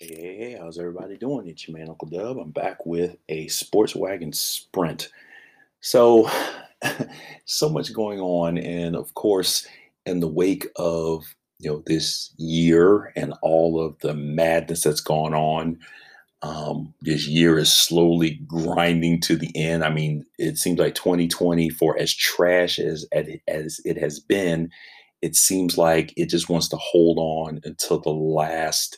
Hey, how's everybody doing? It's your man, Uncle Dub. I'm back with a Sports Wagon Sprint. So much going on. And of course, in the wake of, this year and all of the madness that's gone on, this year is slowly grinding to the end. I mean, it seems like 2020, for as trash as it has been, it seems like it just wants to hold on until the last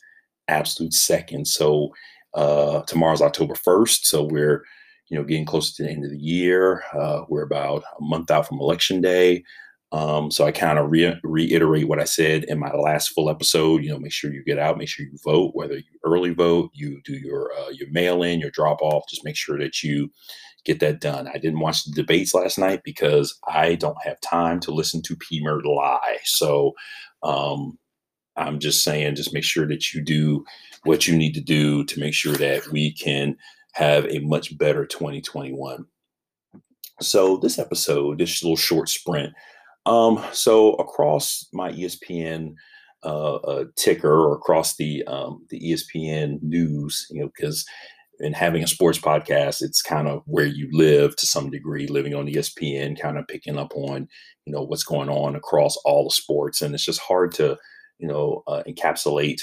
absolute second. So tomorrow's October 1st. So we're, getting closer to the end of the year. We're about a month out from Election Day. So I kind of reiterate what I said in my last full episode. Make sure you get out, make sure you vote, whether you early vote, you do your mail in, your drop off, just make sure that you get that done. I didn't watch the debates last night because I don't have time to listen to P-Merd lie. So, I'm just saying, just make sure that you do what you need to do to make sure that we can have a much better 2021. So this episode, this little short sprint. So across my ESPN ticker, or across the ESPN news, because in having a sports podcast, it's kind of where you live to some degree, living on ESPN, kind of picking up on, what's going on across all the sports. And it's just hard to encapsulate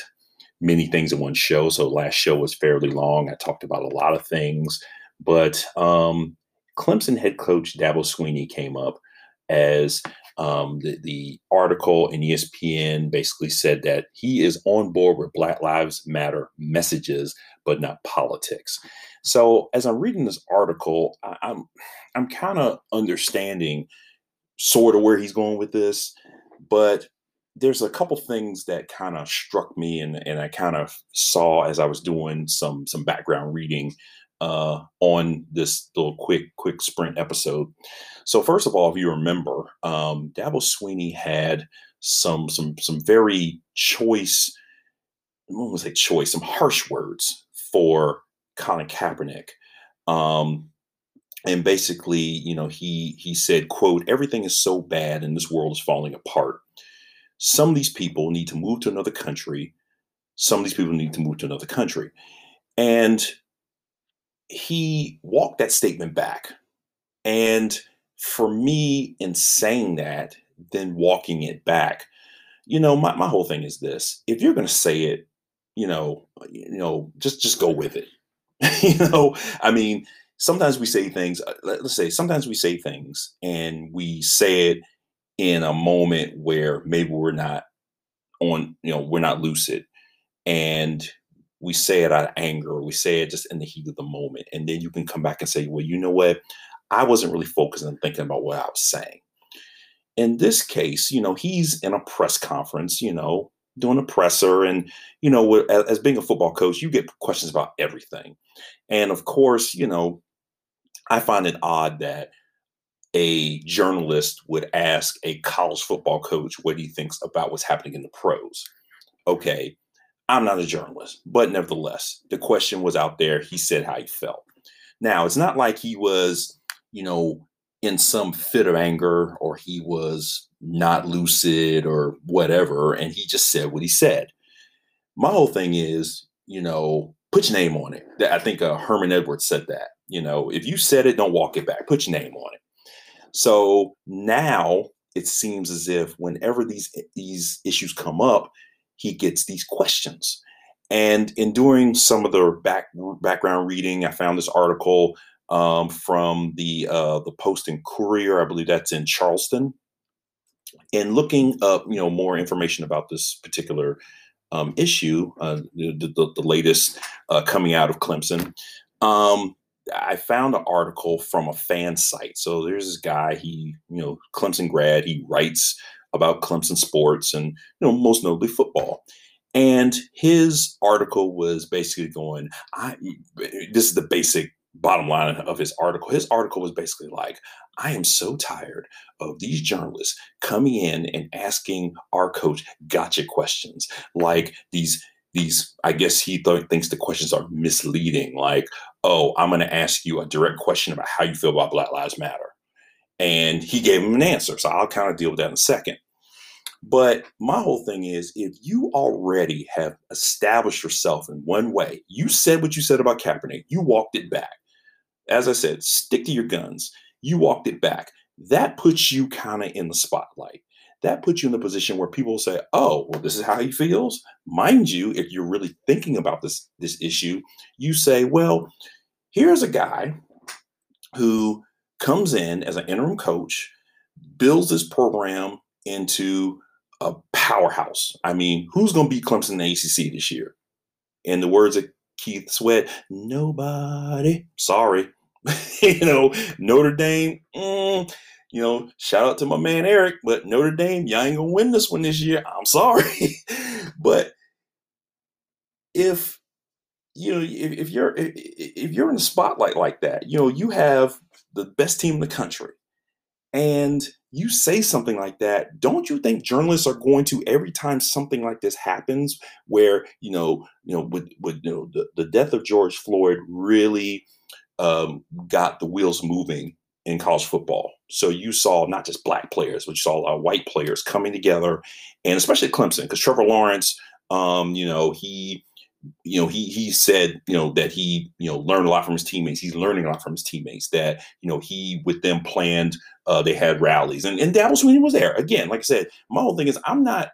many things in one show. So last show was fairly long. I talked about a lot of things, but Clemson head coach Dabo Swinney came up as the article in ESPN basically said that he is on board with Black Lives Matter messages, but not politics. So as I'm reading this article, I'm kind of understanding sort of where he's going with this, but there's a couple things that kind of struck me and I kind of saw as I was doing some background reading on this little quick sprint episode. So first of all, if you remember, Dabo Swinney had some very choice, I don't want to say choice, some harsh words for Colin Kaepernick. And basically, he said, quote, "Everything is so bad and this world is falling apart. Some of these people need to move to another country. Some of these people need to move to another country." And he walked that statement back. And for me, in saying that, then walking it back, my whole thing is this: if you're going to say it, just go with it. I mean, sometimes we say things, and we say it in a moment where maybe we're not on, we're not lucid, and we say it out of anger, or we say it just in the heat of the moment. And then you can come back and say, well, what? I wasn't really focused on thinking about what I was saying. In this case, he's in a press conference, doing a presser, and, as being a football coach, you get questions about everything. And of course, I find it odd that a journalist would ask a college football coach what he thinks about what's happening in the pros. Okay, I'm not a journalist, but nevertheless, the question was out there. He said how he felt. Now, it's not like he was, in some fit of anger, or he was not lucid or whatever, and he just said what he said. My whole thing is, put your name on it. I think Herman Edwards said that, if you said it, don't walk it back. Put your name on it. So now it seems as if whenever these issues come up, he gets these questions. And in doing some of the background reading, I found this article from the Post and Courier. I believe that's in Charleston. And looking up, more information about this particular issue, the latest coming out of Clemson. I found an article from a fan site. So there's this guy, he, Clemson grad, he writes about Clemson sports and, most notably football. And his article was basically going, this is the basic bottom line of his article. His article was basically like, I am so tired of these journalists coming in and asking our coach gotcha questions, like these, I guess he thinks the questions are misleading. Like, oh, I'm going to ask you a direct question about how you feel about Black Lives Matter. And he gave him an answer. So I'll kind of deal with that in a second. But my whole thing is, if you already have established yourself in one way, you said what you said about Kaepernick, you walked it back. As I said, stick to your guns. You walked it back. That puts you kind of in the spotlight. That puts you in the position where people say, oh, well, this is how he feels. Mind you, if you're really thinking about this issue, you say, well, here's a guy who comes in as an interim coach, builds this program into a powerhouse. I mean, who's going to beat Clemson in the ACC this year? In the words of Keith Sweat, nobody. Sorry. Notre Dame, shout out to my man Eric, but Notre Dame, y'all ain't going to win this one this year. I'm sorry. But if you're in the spotlight like that, you have the best team in the country, and you say something like that, don't you think journalists are going to, every time something like this happens, where the death of George Floyd really got the wheels moving in college football. So you saw not just black players, but you saw a lot of white players coming together, and especially Clemson, because Trevor Lawrence, he said, that he, learned a lot from his teammates. He's learning a lot from his teammates, that, he with them planned, they had rallies, and Dabo Swinney was there. Again, like I said, my whole thing is, I'm not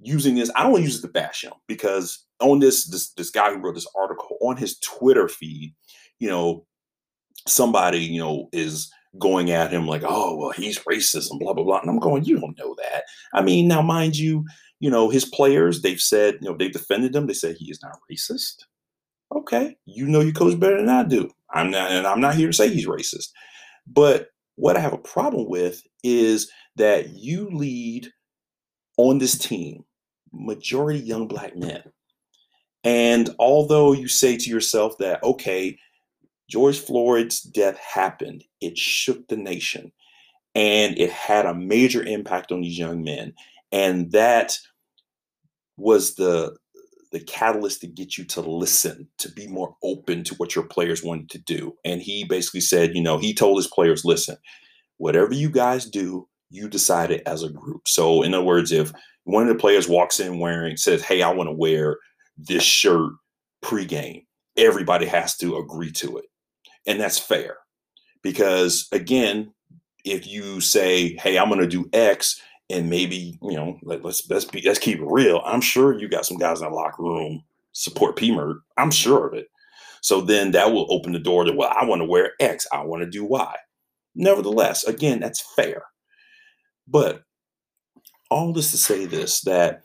using this. I don't want to use it to bash him, because on this guy who wrote this article on his Twitter feed, somebody, is going at him like, oh, well, he's racist and blah, blah, blah. And I'm going, you don't know that. I mean, now, mind you, his players, they've said, they've defended him. They said he is not racist. Okay. You coach better than I do. I'm not here to say he's racist. But what I have a problem with is that you lead on this team, majority young black men. And although you say to yourself that, okay, George Floyd's death happened, it shook the nation, and it had a major impact on these young men. And that was the catalyst to get you to listen, to be more open to what your players wanted to do. And he basically said, he told his players, listen, whatever you guys do, you decide it as a group. So in other words, if one of the players walks in says, hey, I want to wear this shirt pregame, everybody has to agree to it. And that's fair, because again, if you say, hey, I'm going to do X, and maybe, let's keep it real. I'm sure you got some guys in that locker room support P-Mert. I'm sure of it. So then that will open the door to, well, I want to wear X, I want to do Y. Nevertheless, again, that's fair. But all this to say this, that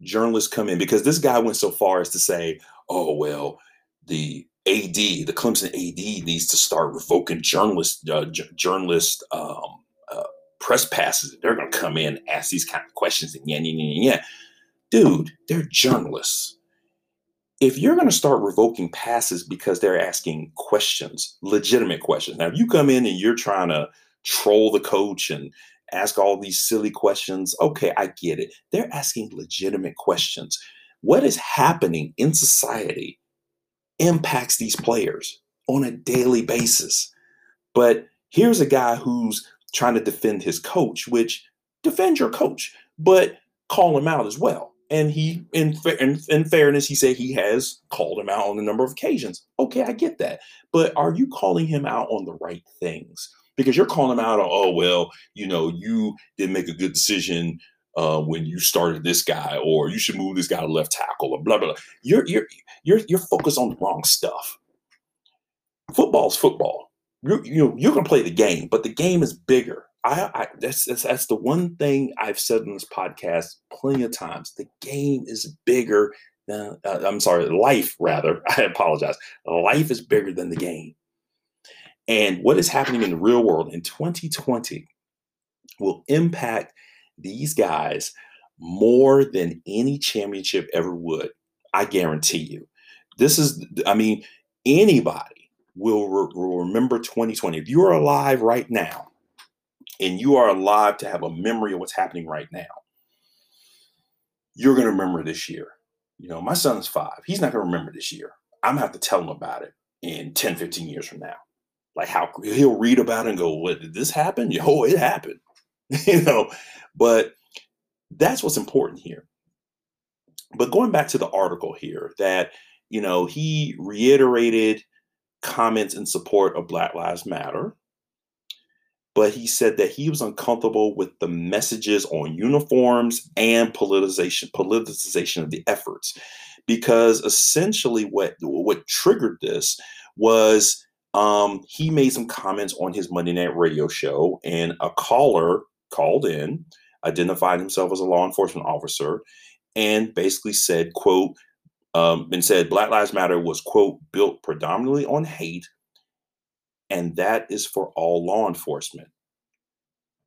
journalists come in, because this guy went so far as to say, oh, well, the AD, the Clemson AD needs to start revoking journalist press passes. They're going to come in and ask these kind of questions. And yeah. Dude, they're journalists. If you're going to start revoking passes because they're asking questions, legitimate questions. Now, if you come in and you're trying to troll the coach and ask all these silly questions, okay, I get it. They're asking legitimate questions. What is happening in society impacts these players on a daily basis. But here's a guy who's trying to defend his coach, which, defend your coach, but call him out as well. And he, in fairness, he said he has called him out on a number of occasions. Okay, I get that. But are you calling him out on the right things? Because you're calling him out on, oh, well, you didn't make a good decision when you started this guy, or you should move this guy to left tackle, or blah, blah, blah. You're focused on the wrong stuff. Football's football. You're going to play the game, but the game is bigger. That's the one thing I've said on this podcast plenty of times. The game is bigger than, life rather. I apologize. Life is bigger than the game. And what is happening in the real world in 2020 will impact these guys more than any championship ever would. I guarantee you. Anybody will remember 2020. If you are alive right now, and you are alive to have a memory of what's happening right now, you're going to remember this year. My son is 5. He's not going to remember this year. I'm going to have to tell him about it in 10, 15 years from now. Like, how he'll read about it and go, what, did this happen? Yo, it happened. you know, but that's what's important here. But going back to the article here that, you know, he reiterated comments in support of Black Lives Matter, but he said that he was uncomfortable with the messages on uniforms and politicization of the efforts, because essentially what triggered this was he made some comments on his Monday Night Radio show, and a caller called in, identified himself as a law enforcement officer, and basically said, quote, and said Black Lives Matter was, quote, built predominantly on hate, and that is for all law enforcement.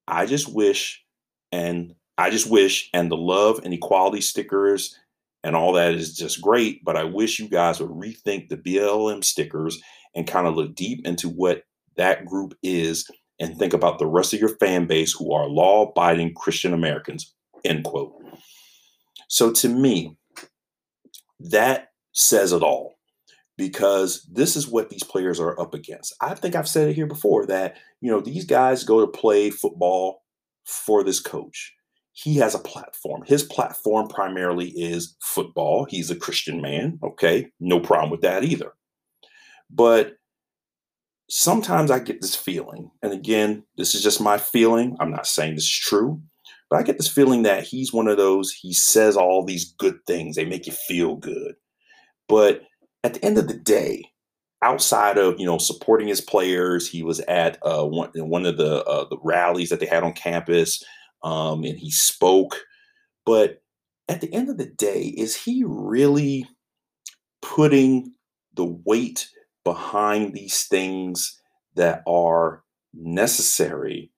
I just wish, and the love and equality stickers and all that is just great, but I wish you guys would rethink the BLM stickers and kind of look deep into what that group is and think about the rest of your fan base who are law-abiding Christian Americans, end quote. So to me, that says it all, because this is what these players are up against. I think I've said it here before that, you know, these guys go to play football for this coach. He has a platform. His platform primarily is football. He's a Christian man. Okay. No problem with that either. But sometimes I get this feeling, and again, this is just my feeling. I'm not saying this is true, but I get this feeling that he's one of those, he says all these good things. They make you feel good. But at the end of the day, outside of, you know, supporting his players, he was at one of the rallies that they had on campus, and he spoke. But at the end of the day, is he really putting the weight behind these things that are necessary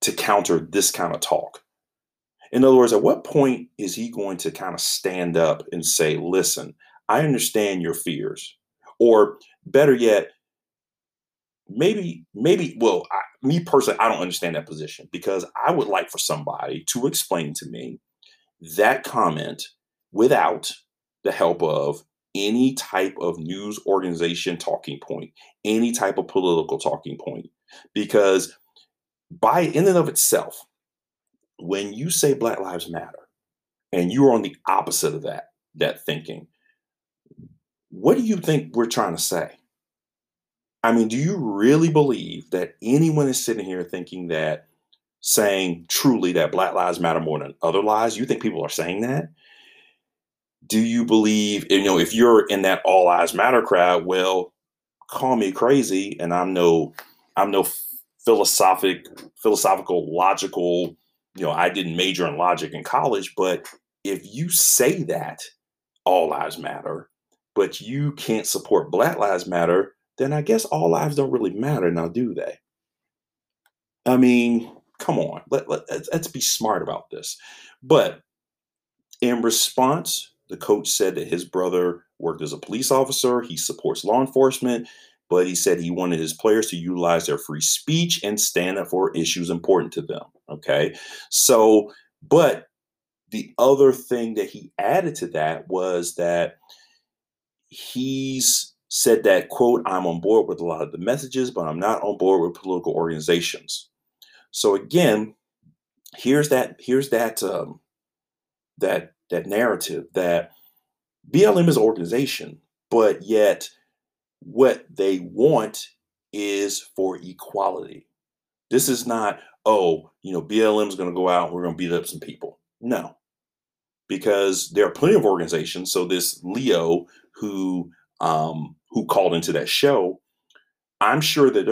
to counter this kind of talk? In other words, at what point is he going to kind of stand up and say, listen, I understand your fears, or better yet, me personally, I don't understand that position, because I would like for somebody to explain to me that comment without the help of any type of news organization talking point, any type of political talking point, because by in and of itself, when you say Black Lives Matter and you're on the opposite of that thinking, what do you think we're trying to say? I mean, do you really believe that anyone is sitting here thinking that, saying truly that Black Lives Matter more than other lives? You think people are saying that? Do you believe, you know, if you're in that all lives matter crowd, well, call me crazy, and I'm no philosophical, logical, you know, I didn't major in logic in college, but if you say that all lives matter, but you can't support Black Lives Matter, then I guess all lives don't really matter now, do they? I mean, come on, let's be smart about this. But in response, the coach said that his brother worked as a police officer. He supports law enforcement, but he said he wanted his players to utilize their free speech and stand up for issues important to them. Okay. So, but the other thing that he added to that was that he's said that, quote, I'm on board with a lot of the messages, but I'm not on board with political organizations. So again, here's that narrative that BLM is an organization, but yet what they want is for equality. This is not, oh, you know, BLM is going to go out and we're going to beat up some people. No, because there are plenty of organizations. So this Leo who called into that show, I'm sure that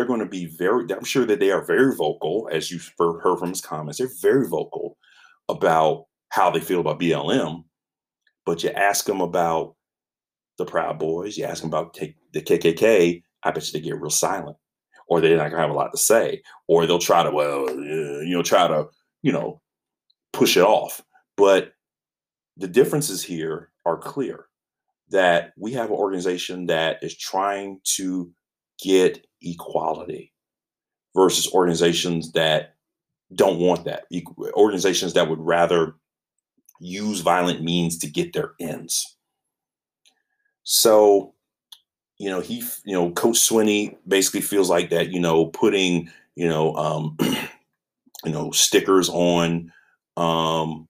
they are very vocal, as you've heard from his comments. They're very vocal about how they feel about BLM. But you ask them about the Proud Boys, you ask them about the KKK, I bet you they get real silent, or they're not gonna have a lot to say, or they'll try to, push it off. But the differences here are clear, that we have an organization that is trying to get equality versus organizations that don't want that, organizations that would rather use violent means to get their ends. So, you know, Coach Swinney basically feels like that, you know, putting, you know, stickers on, on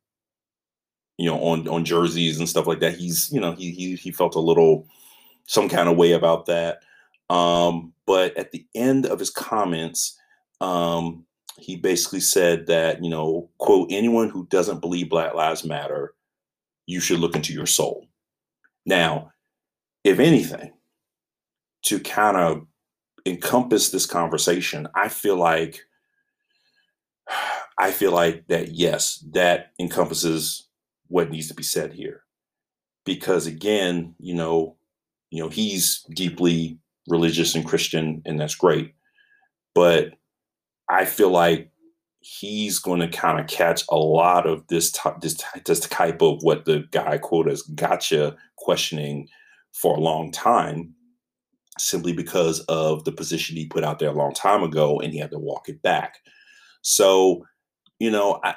jerseys and stuff like that. He's, he felt a little, some kind of way about that. But at the end of his comments, he basically said that, quote, anyone who doesn't believe Black Lives Matter, you should look into your soul. Now, if anything, to kind of encompass this conversation, I feel like that, yes, that encompasses what needs to be said here. Because again, he's deeply religious and Christian, and that's great. But I feel like he's going to kind of catch a lot of this type of what the guy quote as gotcha questioning for a long time, simply because of the position he put out there a long time ago, and he had to walk it back. So, my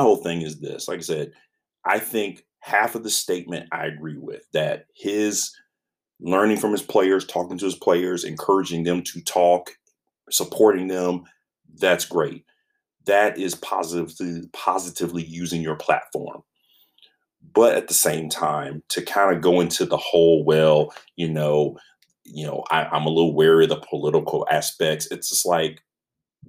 whole thing is this. Like I said, I think half of the statement I agree with, that his learning from his players, talking to his players, encouraging them to talk, supporting them, that's great. That is positively using your platform. But at the same time, to kind of go into the whole, well, I'm a little wary of the political aspects. It's just like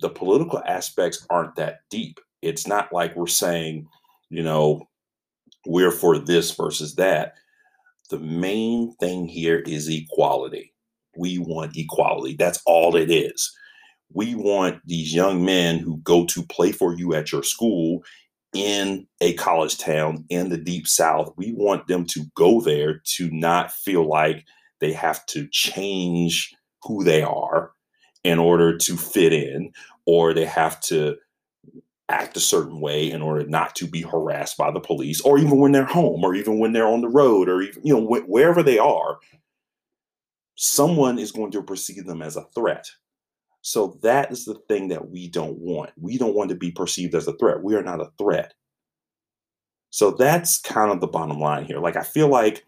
the political aspects aren't that deep. It's not like we're saying, we're for this versus that. The main thing here is equality. We want equality. That's all it is. We want these young men who go to play for you at your school in a college town in the Deep South. We want them to go there to not feel like they have to change who they are in order to fit in, or they have to act a certain way in order not to be harassed by the police, or even when they're home, or even when they're on the road, or even, wherever they are, someone is going to perceive them as a threat. So that is the thing that we don't want. We don't want to be perceived as a threat. We are not a threat. So that's kind of the bottom line here. Like, I feel like,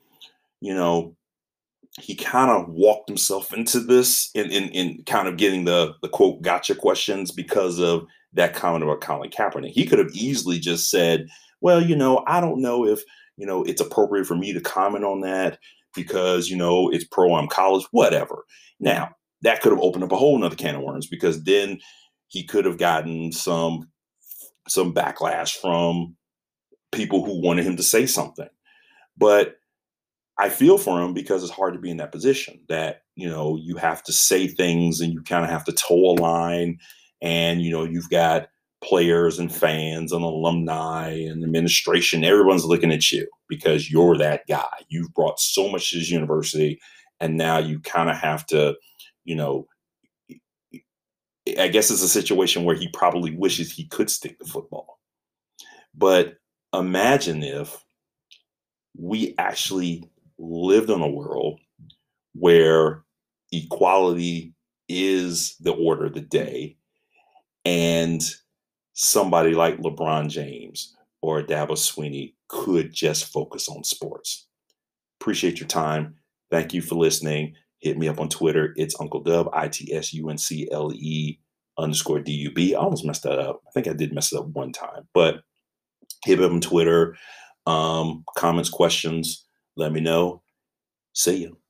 he kind of walked himself into this in kind of getting the quote gotcha questions because of that comment about Colin Kaepernick. He could have easily just said, well, I don't know if, it's appropriate for me to comment on that because, it's pro-am college, whatever. Now, that could have opened up a whole nother can of worms, because then he could have gotten some backlash from people who wanted him to say something. But I feel for him, because it's hard to be in that position that, you have to say things and you kind of have to toe a line, and, you've got players and fans and alumni and administration. Everyone's looking at you because you're that guy. You've brought so much to this university, and now you kind of have to, I guess it's a situation where he probably wishes he could stick to football. But imagine if we actually lived in a world where equality is the order of the day, and somebody like LeBron James or Dabo Swinney could just focus on sports. Appreciate your time. Thank you for listening. Hit me up on Twitter. It's Uncle Dub, ITSUNCLE_DUB. I almost messed that up. I think I did mess it up one time, but hit me up on Twitter. Comments, questions, let me know. See you.